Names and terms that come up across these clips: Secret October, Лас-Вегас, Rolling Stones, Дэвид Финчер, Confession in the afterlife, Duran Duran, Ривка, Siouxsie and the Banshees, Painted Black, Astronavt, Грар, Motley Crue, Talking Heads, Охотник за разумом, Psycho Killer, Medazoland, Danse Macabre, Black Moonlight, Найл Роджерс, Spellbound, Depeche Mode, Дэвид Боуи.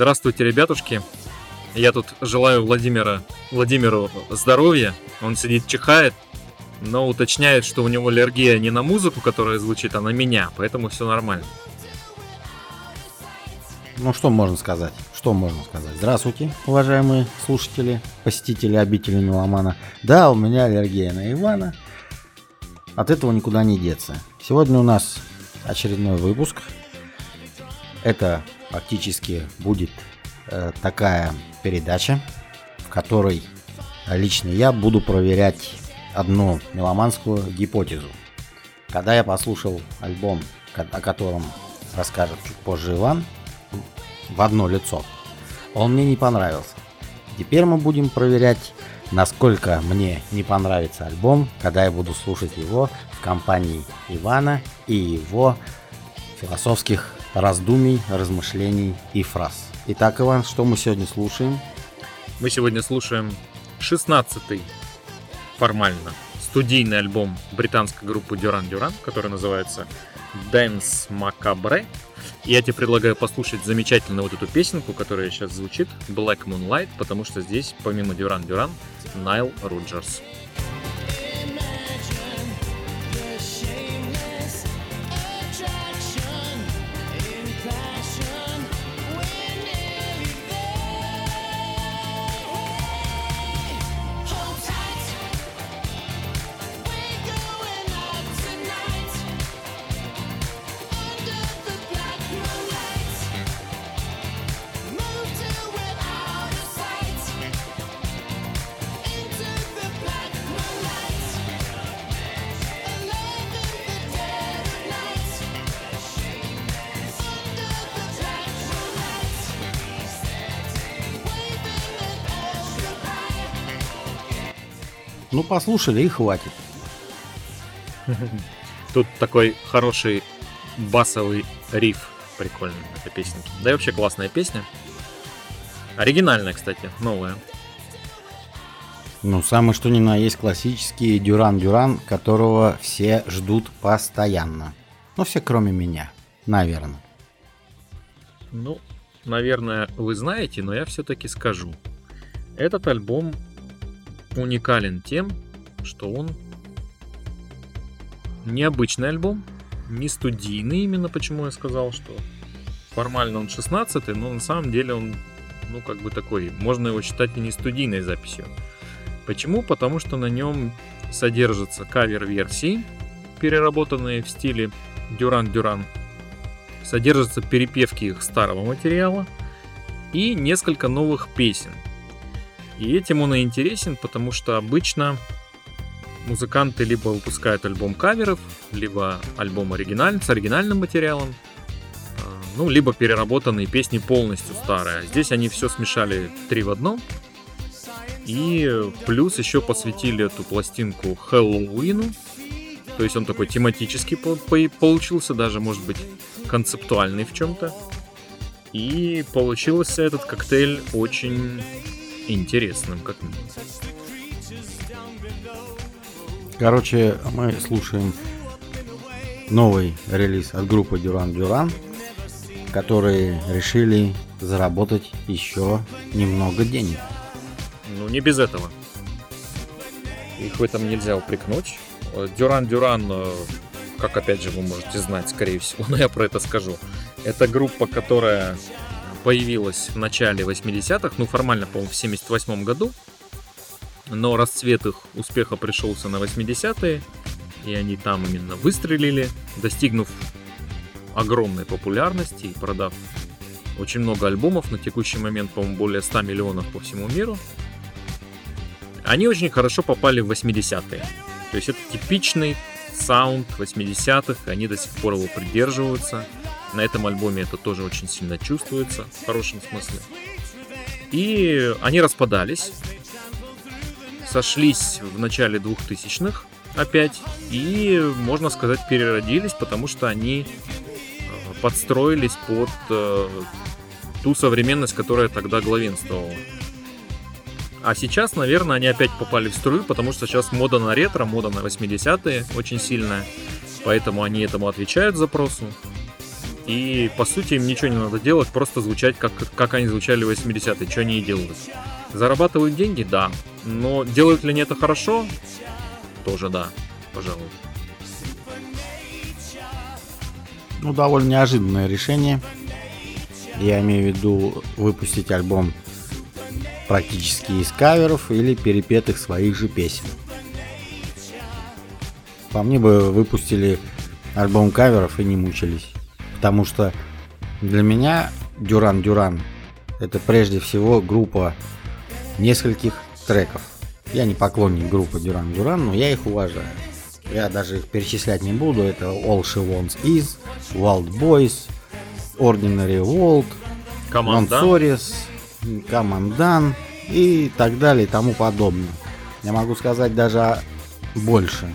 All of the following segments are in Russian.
Здравствуйте, ребятушки. Я тут желаю Владимиру здоровья. Он сидит, чихает, но уточняет, что у него аллергия не на музыку, которая звучит, а на меня, поэтому все нормально. Ну, что можно сказать? Здравствуйте, уважаемые слушатели, посетители обители меломана. Да, у меня аллергия на Ивана. От этого никуда не деться. Сегодня у нас очередной выпуск. Это фактически будет такая передача, в которой лично я буду проверять одну меломанскую гипотезу. Когда я послушал альбом, о котором расскажет чуть позже Иван, в одно лицо, он мне не понравился. Теперь мы будем проверять, насколько мне не понравится альбом, когда я буду слушать его в компании Ивана и его философских раздумий, размышлений и фраз. Итак, Иван, что мы сегодня слушаем? Мы сегодня слушаем 16-й, формально, студийный альбом британской группы Duran Duran, который называется «Danse Macabre». Я тебе предлагаю послушать замечательно вот эту песенку, которая сейчас звучит, Black Moonlight, потому что здесь, помимо Duran Duran, Найл Роджерс. Ну, послушали и хватит. Тут такой хороший басовый риф прикольный в этой песенке. Да и вообще классная песня. Оригинальная, кстати, новая. Ну, самое что ни на есть классический Duran Duran, которого все ждут постоянно. Ну, все кроме меня, наверное. Ну, наверное, вы знаете, но я все-таки скажу. Этот альбом уникален тем, что он необычный альбом, не студийный, именно почему я сказал, что формально он 16-й, но на самом деле он, ну, как бы такой, можно его считать и не студийной записью. Почему? Потому что на нем содержатся кавер-версии, переработанные в стиле Duran Duran, содержатся перепевки их старого материала и несколько новых песен. И этим он и интересен, потому что обычно музыканты либо выпускают альбом каверов, либо альбом с оригинальным материалом, ну, либо переработанные песни полностью старые. Здесь они все смешали 3 в одном. И плюс еще посвятили эту пластинку Хэллоуину. То есть он такой тематический получился, даже, может быть, концептуальный в чем-то. И получился этот коктейль очень интересным, как мне. Короче, мы слушаем новый релиз от группы Duran Duran, которые решили заработать еще немного денег. Ну, не без этого. Их в этом нельзя упрекнуть. Duran Duran, как опять же вы можете знать, скорее всего, но я про это скажу, это группа, которая появилась в начале 80-х, ну формально, по-моему, в 78 году, но расцвет их успеха пришелся на 80-е, и они там именно выстрелили, достигнув огромной популярности и продав очень много альбомов, на текущий момент, по-моему, более 100 миллионов по всему миру. Они очень хорошо попали в 80-е, то есть это типичный саунд 80-х, они до сих пор его придерживаются. На этом альбоме это тоже очень сильно чувствуется, в хорошем смысле. И они распадались, сошлись в начале 2000-х опять, и, можно сказать, переродились, потому что они подстроились под ту современность, которая тогда главенствовала. А сейчас, наверное, они опять попали в струю, потому что сейчас мода на ретро, мода на 80-е очень сильная, поэтому они этому отвечают запросу. И, по сути, им ничего не надо делать, просто звучать, как они звучали в 80-е, что они и делают. Зарабатывают деньги? Да. Но делают ли они это хорошо? Тоже да, пожалуй. Ну, довольно неожиданное решение. Я имею в виду выпустить альбом практически из каверов или перепетых своих же песен. По мне бы выпустили альбом каверов и не мучились. Потому что для меня Duran Duran это прежде всего группа нескольких треков. Я не поклонник группы Duran Duran, но я их уважаю. Я даже их перечислять не буду. Это All She Wants Is, Wild Boys, Ordinary World, Монсорис, Командан и так далее и тому подобное. Я могу сказать даже больше.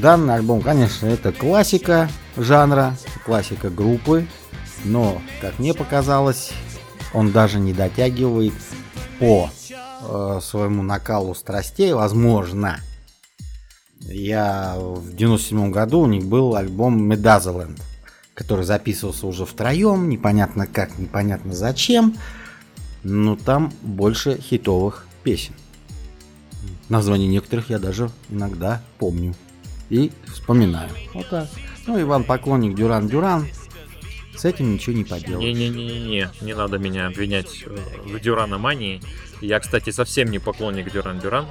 Данный альбом, конечно, это классика жанра, классика группы, но, как мне показалось, он даже не дотягивает по своему накалу страстей, возможно. Я в 97 году у них был альбом Medazoland, который записывался уже втроем, непонятно как, непонятно зачем, но там больше хитовых песен. Названия некоторых я даже иногда помню и вспоминаю. Вот так. Ну, Иван поклонник Duran Duran, с этим ничего не поделаешь. Не-не-не, не надо меня обвинять в дюраномании. Я, кстати, совсем не поклонник Duran Duran.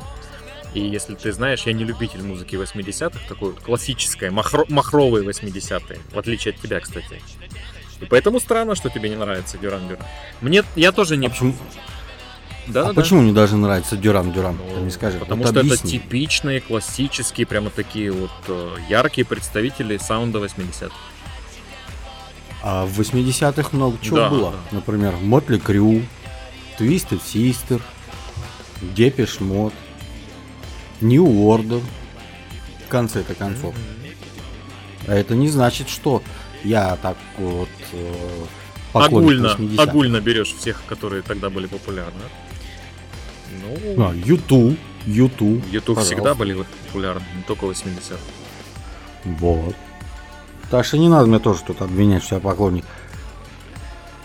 И если ты знаешь, я не любитель музыки 80-х, такой классической, махровой 80-е, в отличие от тебя, кстати. И поэтому странно, что тебе не нравится Duran Duran. Мне, я тоже не... Почему? Да, а да, почему мне даже нравится Duran Duran? Ну, скажи, потому что объясни. Это типичные, классические, прямо такие вот яркие представители саунда 80-х. А в 80-х много чего было. Да. Например, Motley Crue, Twisted Sister, Depeche Mode, New Order, в конце-то концов. А это не значит, что я так вот... Огульно берешь всех, которые тогда были популярны. Ну, YouTube. YouTube всегда были популярны, не только 80. Вот. Так что не надо мне тоже тут обвинять, что я поклонник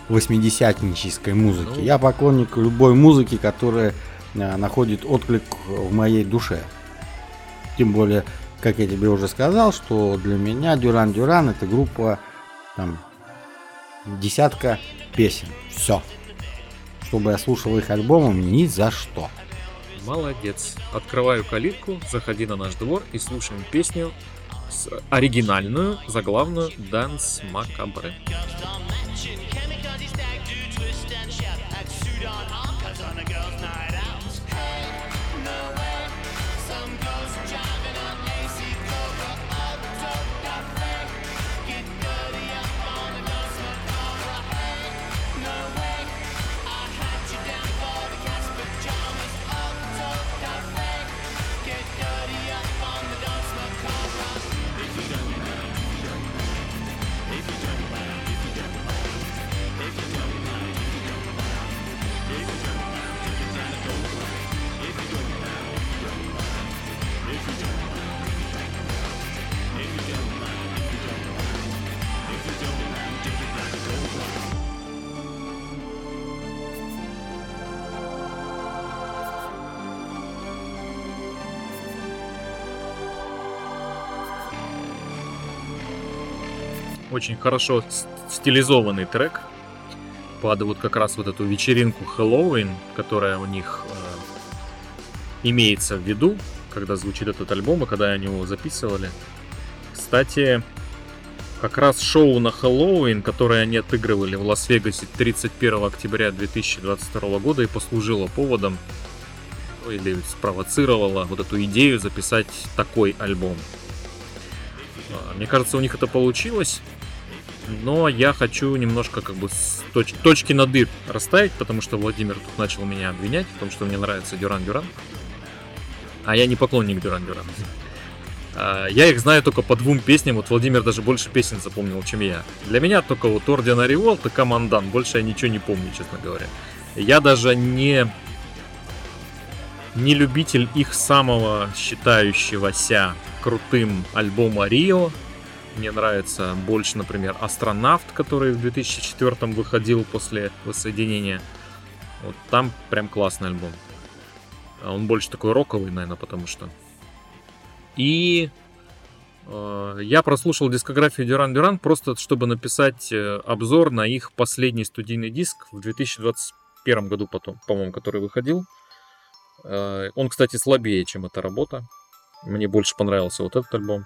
80-нической музыки. Ну. Я поклонник любой музыки, которая находит отклик в моей душе. Тем более, как я тебе уже сказал, что для меня Duran Duran это группа там... десятка песен. Все. Чтобы я слушал их альбомом ни за что. Молодец. Открываю калитку, заходи на наш двор и слушаем песню оригинальную, заглавную «Данс Макабре». Очень хорошо стилизованный трек под вот как раз вот эту вечеринку Хэллоуин, которая у них имеется в виду, когда звучит этот альбом и когда они его записывали. Кстати, как раз шоу на Хэллоуин, которое они отыгрывали в Лас-Вегасе 31 октября 2022 года и послужило поводом или спровоцировало вот эту идею записать такой альбом. Мне кажется, у них это получилось. Но я хочу немножко как бы точки над «и» расставить, потому что Владимир тут начал меня обвинять в том, что мне нравится Duran Duran. А я не поклонник Duran Duran. Я их знаю только по двум песням. Вот Владимир даже больше песен запомнил, чем я. Для меня только вот Ordinary World и Командан. Больше я ничего не помню, честно говоря. Я даже не любитель их самого считающегося крутым альбома «Рио». Мне нравится больше, например, «Астронавт», который в 2004 выходил после воссоединения. Вот там прям классный альбом. Он больше такой роковый, наверное, потому что... И я прослушал дискографию Duran Duran просто, чтобы написать обзор на их последний студийный диск в 2021 году, потом, по-моему, который выходил. Он, кстати, слабее, чем эта работа. Мне больше понравился вот этот альбом.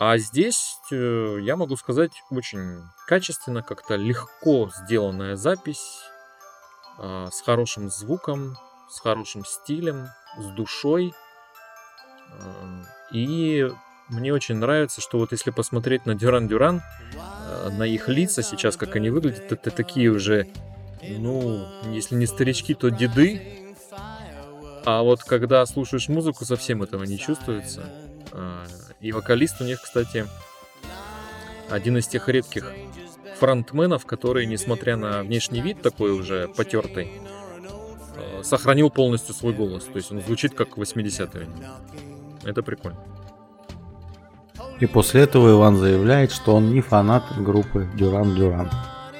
А здесь, я могу сказать, очень качественно, как-то легко сделанная запись, с хорошим звуком, с хорошим стилем, с душой. И мне очень нравится, что вот если посмотреть на Duran Duran, на их лица сейчас, как они выглядят, это такие уже, ну, если не старички, то деды. А вот когда слушаешь музыку, совсем этого не чувствуется. И вокалист у них, кстати, один из тех редких фронтменов, который, несмотря на внешний вид такой уже потертый, сохранил полностью свой голос. То есть он звучит как 80-е. Это прикольно. И после этого Иван заявляет, что он не фанат группы Duran Duran.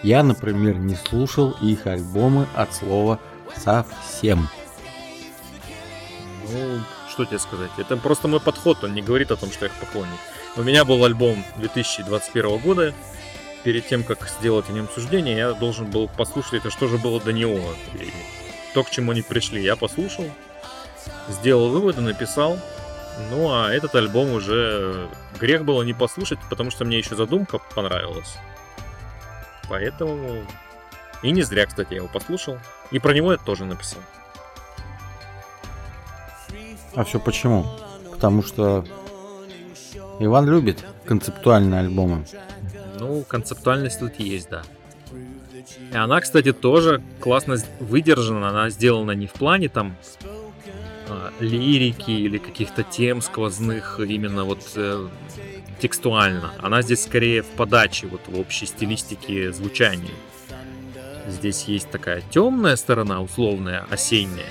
Я, например, не слушал их альбомы от слова совсем. Ну, что тебе сказать? Это просто мой подход, он не говорит о том, что я их поклонник. У меня был альбом 2021 года. Перед тем, как сделать о нем суждение, я должен был послушать это, что же было до него. И то, к чему они пришли. Я послушал, сделал выводы, написал. Ну, а этот альбом уже грех было не послушать, потому что мне еще задумка понравилась. Поэтому... И не зря, кстати, я его послушал. И про него я тоже написал. А все почему? Потому что Иван любит концептуальные альбомы. Ну, концептуальность тут есть, да. И она, кстати, тоже классно выдержана. Она сделана не в плане там лирики или каких-то тем сквозных, именно вот текстуально. Она здесь скорее в подаче, вот в общей стилистике звучания. Здесь есть такая темная сторона, условная, осенняя,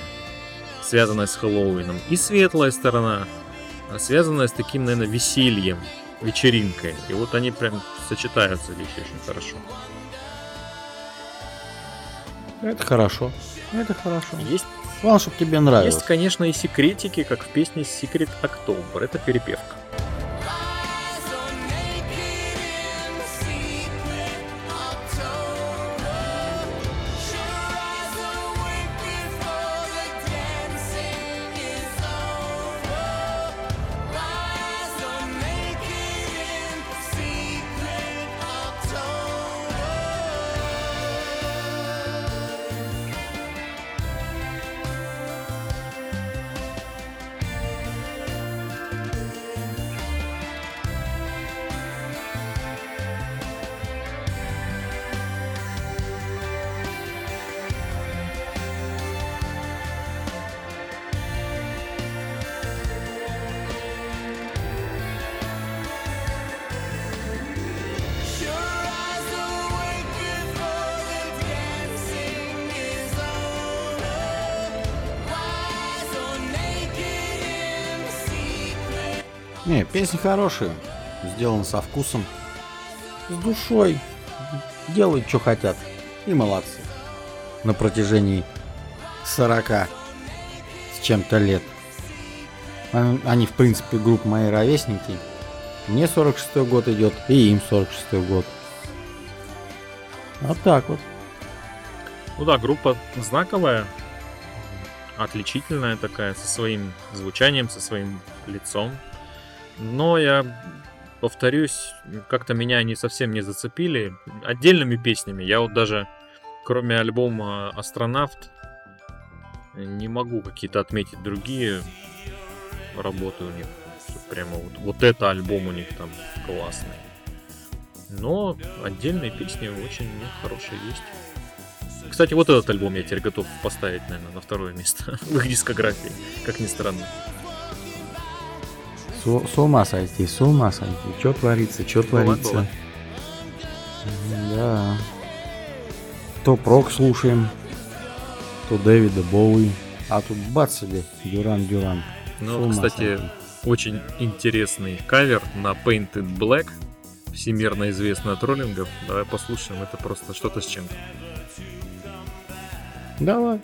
связанная с Хэллоуином, и светлая сторона, связанная с таким, наверное, весельем, вечеринкой. И вот они прям сочетаются здесь очень хорошо. Это хорошо. Это хорошо. Есть, главное, чтобы тебе нравилось. Есть, конечно, и секретики, как в песне Secret October. Это перепевка. Не, песни хорошие, сделаны со вкусом, с душой, делают, что хотят, и молодцы. На протяжении 40 с чем-то лет. Они, в принципе, группа мои ровесники. Мне 46-й год идет, и им 46-й год. Вот так вот. Ну да, группа знаковая, отличительная такая, со своим звучанием, со своим лицом. Но я повторюсь, как-то меня они совсем не зацепили отдельными песнями. Я вот даже, кроме альбома «Астронавт», не могу какие-то отметить другие работы у них. Прямо вот это альбом у них там классный. Но отдельные песни очень хорошие есть. Кстати, вот этот альбом я теперь готов поставить, наверное, на второе место в их дискографии, как ни странно. С ума сойти. Чё творится? Да. То прок слушаем, то Дэвида Боуи, а тут бац себе Duran Duran. Ну, кстати, очень интересный кавер на Painted Black, всемирно известный от роллингов. Давай послушаем, это просто что-то с чем-то. Давай.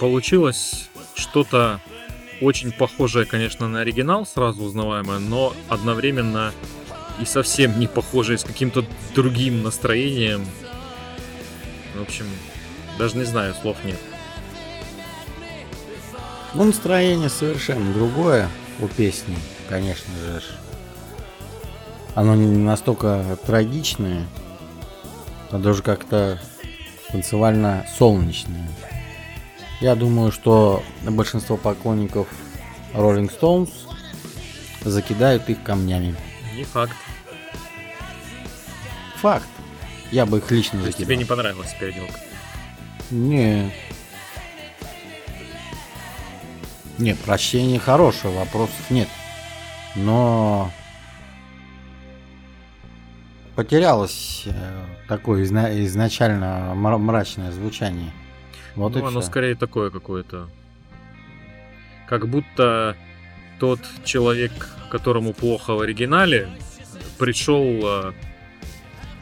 Получилось что-то очень похожее, конечно, на оригинал, сразу узнаваемое, но одновременно и совсем не похожее, с каким-то другим настроением. В общем, даже не знаю, слов нет. Ну, настроение совершенно другое у песни, конечно же. Оно не настолько трагичное, а даже как-то танцевально солнечное. Я думаю, что большинство поклонников Rolling Stones закидают их камнями. Не факт. Факт. Я бы их лично закидал. То есть тебе не понравилась переделка? Нет, прощение хорошее, вопросов нет. Но потерялось такое изначально мрачное звучание. Вот оно скорее такое какое-то. Как будто тот человек, которому плохо в оригинале, пришел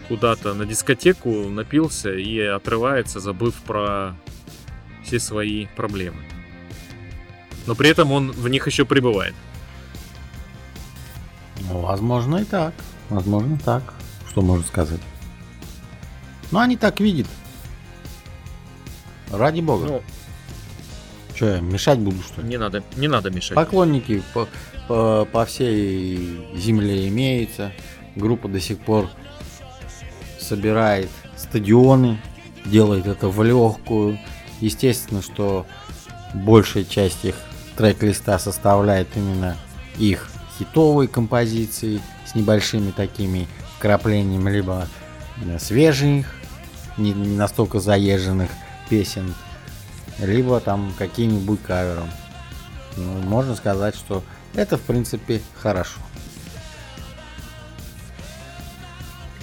куда-то на дискотеку, напился и отрывается, забыв про все свои проблемы. Но при этом он в них еще пребывает. Возможно и так. Возможно так. Что можно сказать? Но они так видят. Ради бога. Ну, что, я мешать буду, что ли? Не надо мешать. Поклонники по всей земле имеются. Группа до сих пор собирает стадионы, делает это в легкую. Естественно, что большая часть их трек-листа составляет именно их хитовые композиции с небольшими такими вкраплениями, либо свежих, не настолько заезженных песен, либо там каким-нибудь кавером. Ну, можно сказать, что это, в принципе, хорошо.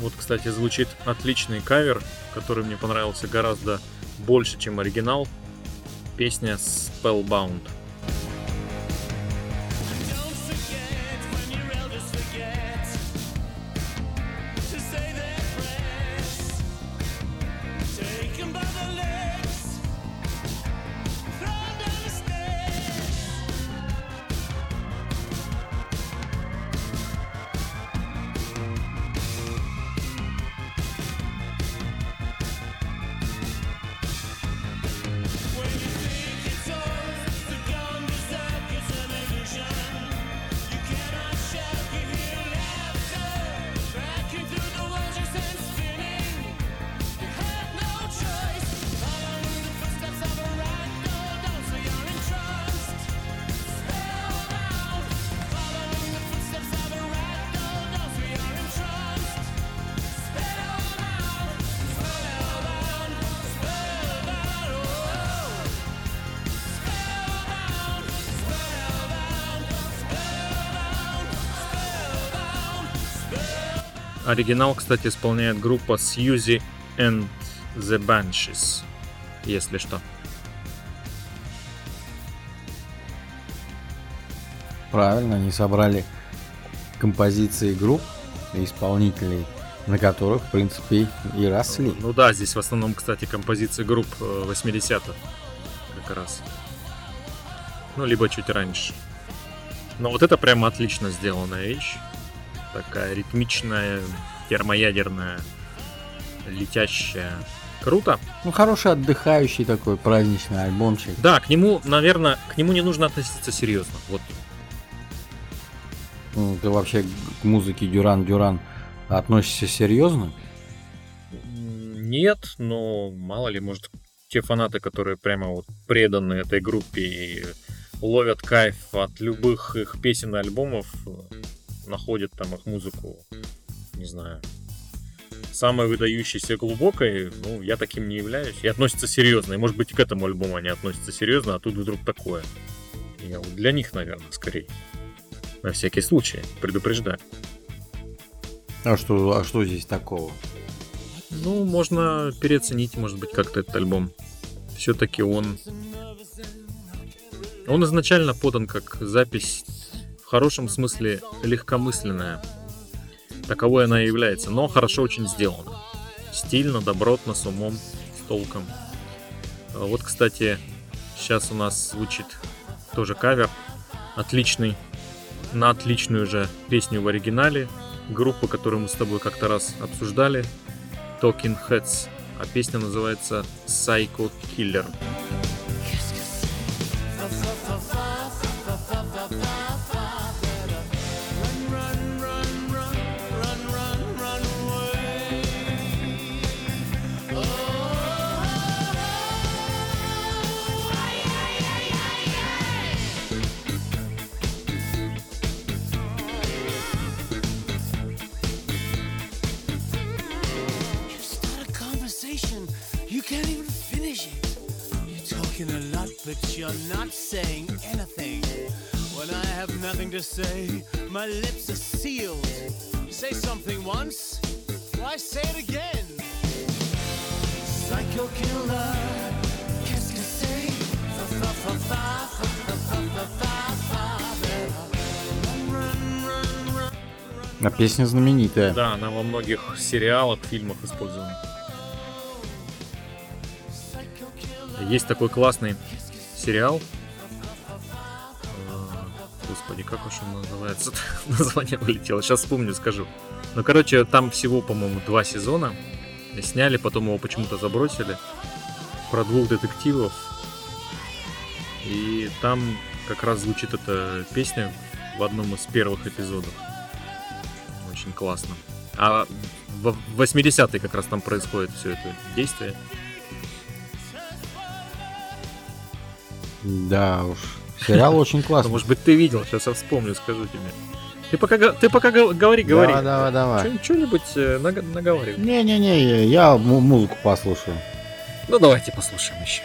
Вот, кстати, звучит отличный кавер, который мне понравился гораздо больше, чем оригинал. Песня Spellbound. Оригинал, кстати, исполняет группа Siouxsie and the Banshees, если что. Правильно, они собрали композиции групп и исполнителей, на которых, в принципе, и росли. Ну да, здесь в основном, кстати, композиции групп 80-х как раз. Ну, либо чуть раньше. Но вот это прямо отлично сделанная вещь. Такая ритмичная, термоядерная. летящая. Круто. Ну, хороший отдыхающий такой праздничный альбомчик. Да, к нему, наверное, к нему не нужно относиться серьезно. Вот. Ну, ты вообще к музыке Duran Duran относишься серьезно? Нет, но мало ли, может, те фанаты, которые прямо вот преданы этой группе и ловят кайф от любых их песен и альбомов, находят там их музыку, не знаю, самой выдающейся, глубокой. Ну, я таким не являюсь. И относятся серьезно. И, может быть, и к этому альбому они относятся серьезно, а тут вдруг такое. Я вот для них, наверное, скорее. На всякий случай, предупреждаю. А что здесь такого? Ну, можно переоценить, может быть, как-то этот альбом. Все-таки он изначально подан как запись в хорошем смысле легкомысленная. Таковой она и является, но хорошо очень сделана. Стильно, добротно, с умом, с толком. Вот, кстати, сейчас у нас звучит тоже кавер. Отличный. На отличную же песню в оригинале. Группу, которую мы с тобой как-то раз обсуждали. Talking Heads. А песня называется Psycho Killer. Say my lips are sealed. You say something once, why say it again? Psycho killer, qu'est-ce que c'est? А песня знаменитая. Да, она во многих сериалах, фильмах использована. Есть такой классный сериал. Господи, как уж он называется? Название вылетело. Сейчас вспомню, скажу. Ну, короче, там всего, по-моему, 2 сезона. Сняли, потом его почему-то забросили. Про 2 детективов. И там как раз звучит эта песня в одном из первых эпизодов. Очень классно. А в 80-е как раз там происходит все это действие. Да уж. Сериал очень классный. Может быть, ты видел, сейчас я вспомню, скажу тебе. Ты пока говори. Давай. Что-нибудь наговори. Не, я музыку послушаю. Ну, давайте послушаем еще.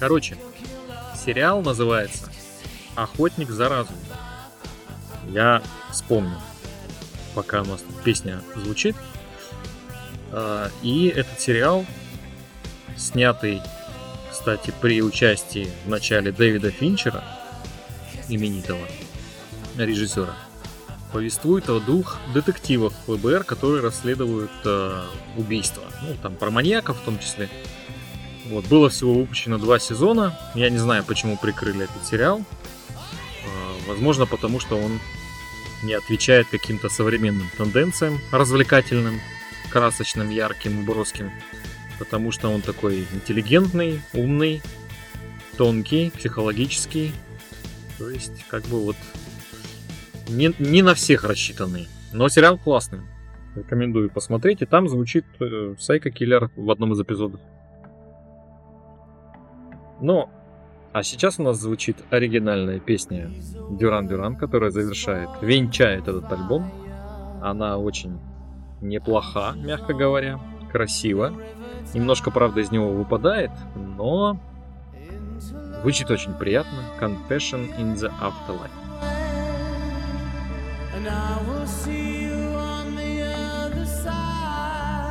Короче, сериал называется «Охотник за разумом». Я вспомню, пока у нас песня звучит. И этот сериал, снятый, кстати, при участии в начале Дэвида Финчера, именитого режиссера, повествует о 2 детективах ФБР, которые расследуют убийства. Ну, там про маньяков в том числе. Вот, было всего выпущено 2 сезона. Я не знаю, почему прикрыли этот сериал. Возможно, потому что он не отвечает каким-то современным тенденциям, развлекательным, красочным, ярким, броским. Потому что он такой интеллигентный, умный, тонкий, психологический. То есть, как бы вот не на всех рассчитанный. Но сериал классный. Рекомендую посмотреть. И там звучит Psycho Killer в одном из эпизодов. Ну, а сейчас у нас звучит оригинальная песня Duran Duran, которая венчает этот альбом. Она очень неплоха, мягко говоря, красива. Немножко, правда, из него выпадает, но звучит очень приятно. Confession in the afterlife. And I will see you on the other side.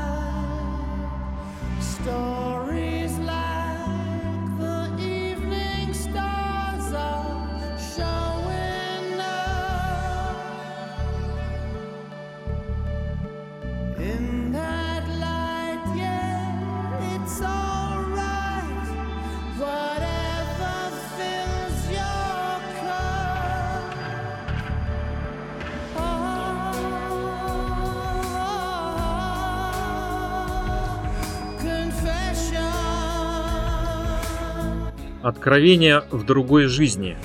Откровение в другой жизни.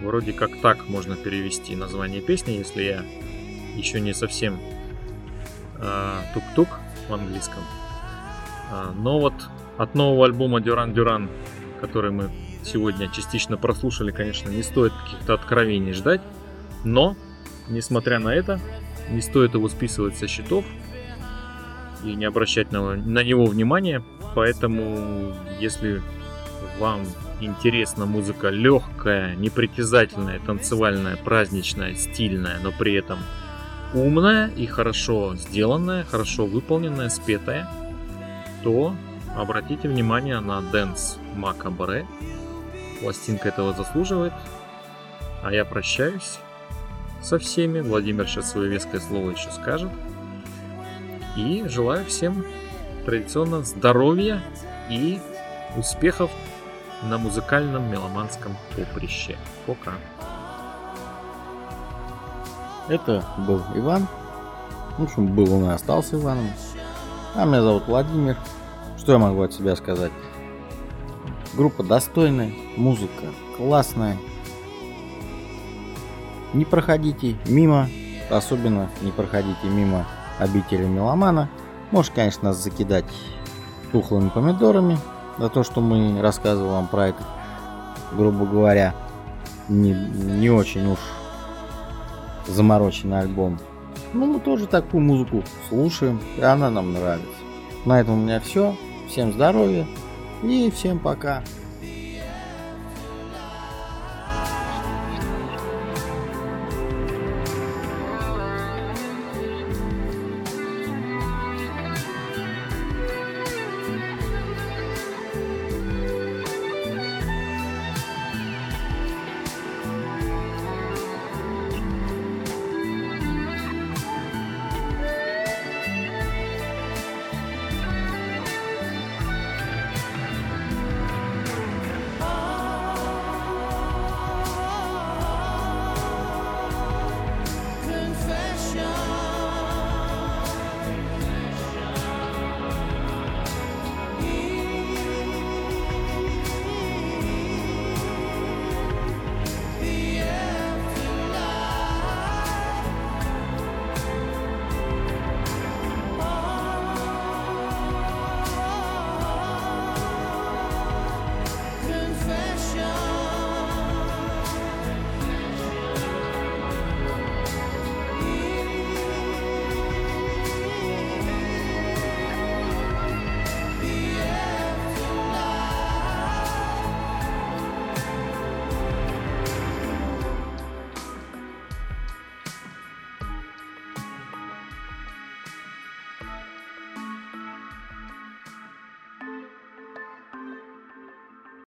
Вроде как так можно перевести название песни, если я еще не совсем тук-тук в английском. Но вот от нового альбома Duran Duran, который мы сегодня частично прослушали, конечно, не стоит каких-то откровений ждать. Но, несмотря на это, не стоит его списывать со счетов и не обращать на него внимания. Поэтому, если вам интересна музыка легкая, непритязательная, танцевальная, праздничная, стильная, но при этом умная и хорошо сделанная, хорошо выполненная, спетая, то обратите внимание на Danse Macabre. Пластинка этого заслуживает. А я прощаюсь со всеми. Владимир сейчас свое веское слово еще скажет. И желаю всем традиционно здоровья и успехов на музыкальном меломанском поприще. Пока. Это был Иван. В общем, был он и остался Иваном. А меня зовут Владимир. Что я могу от себя сказать? Группа достойная, музыка классная. Не проходите мимо, особенно не проходите мимо обители меломана. Можете, конечно, нас закидать тухлыми помидорами за то, что мы рассказывали вам про это, грубо говоря, не очень уж замороченный альбом. Но мы тоже такую музыку слушаем, и она нам нравится. На этом у меня все. Всем здоровья и всем пока.